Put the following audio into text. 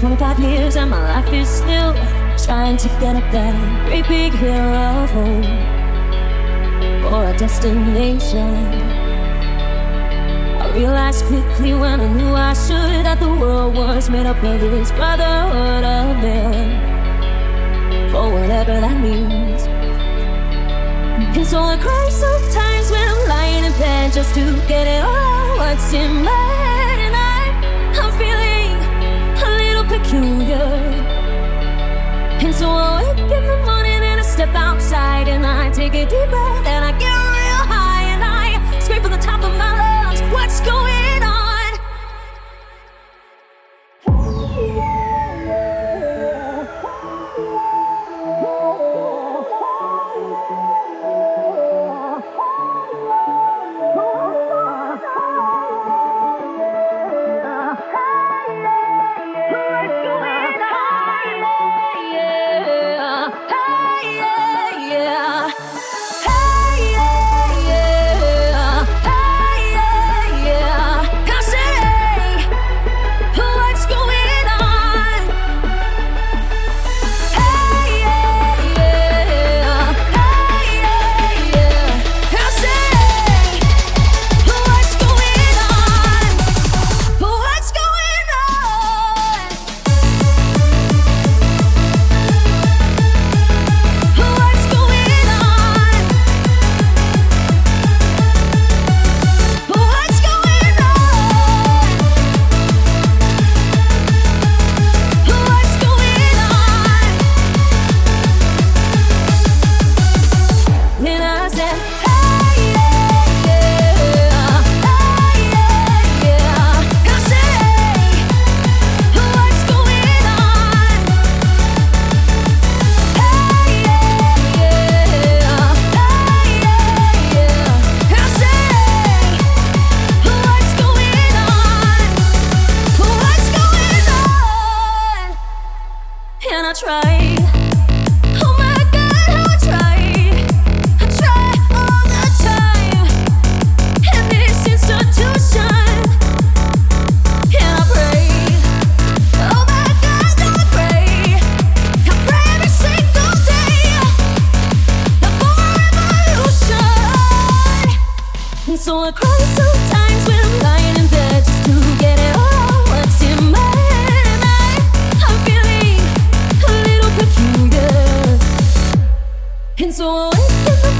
25 years and my life is still trying to get up that great big hill of hope or a destination. I realized quickly when I knew I should that the world was made up of this brotherhood of men, for whatever that means. And so I cry sometimes when I'm lying in bed just to get it all out what's in my head. And I'm feeling a little peculiar. And so I wake in the morning and I step outside and I take a deep breath and I get real high and I scream from the top of my lungs, what's going on? So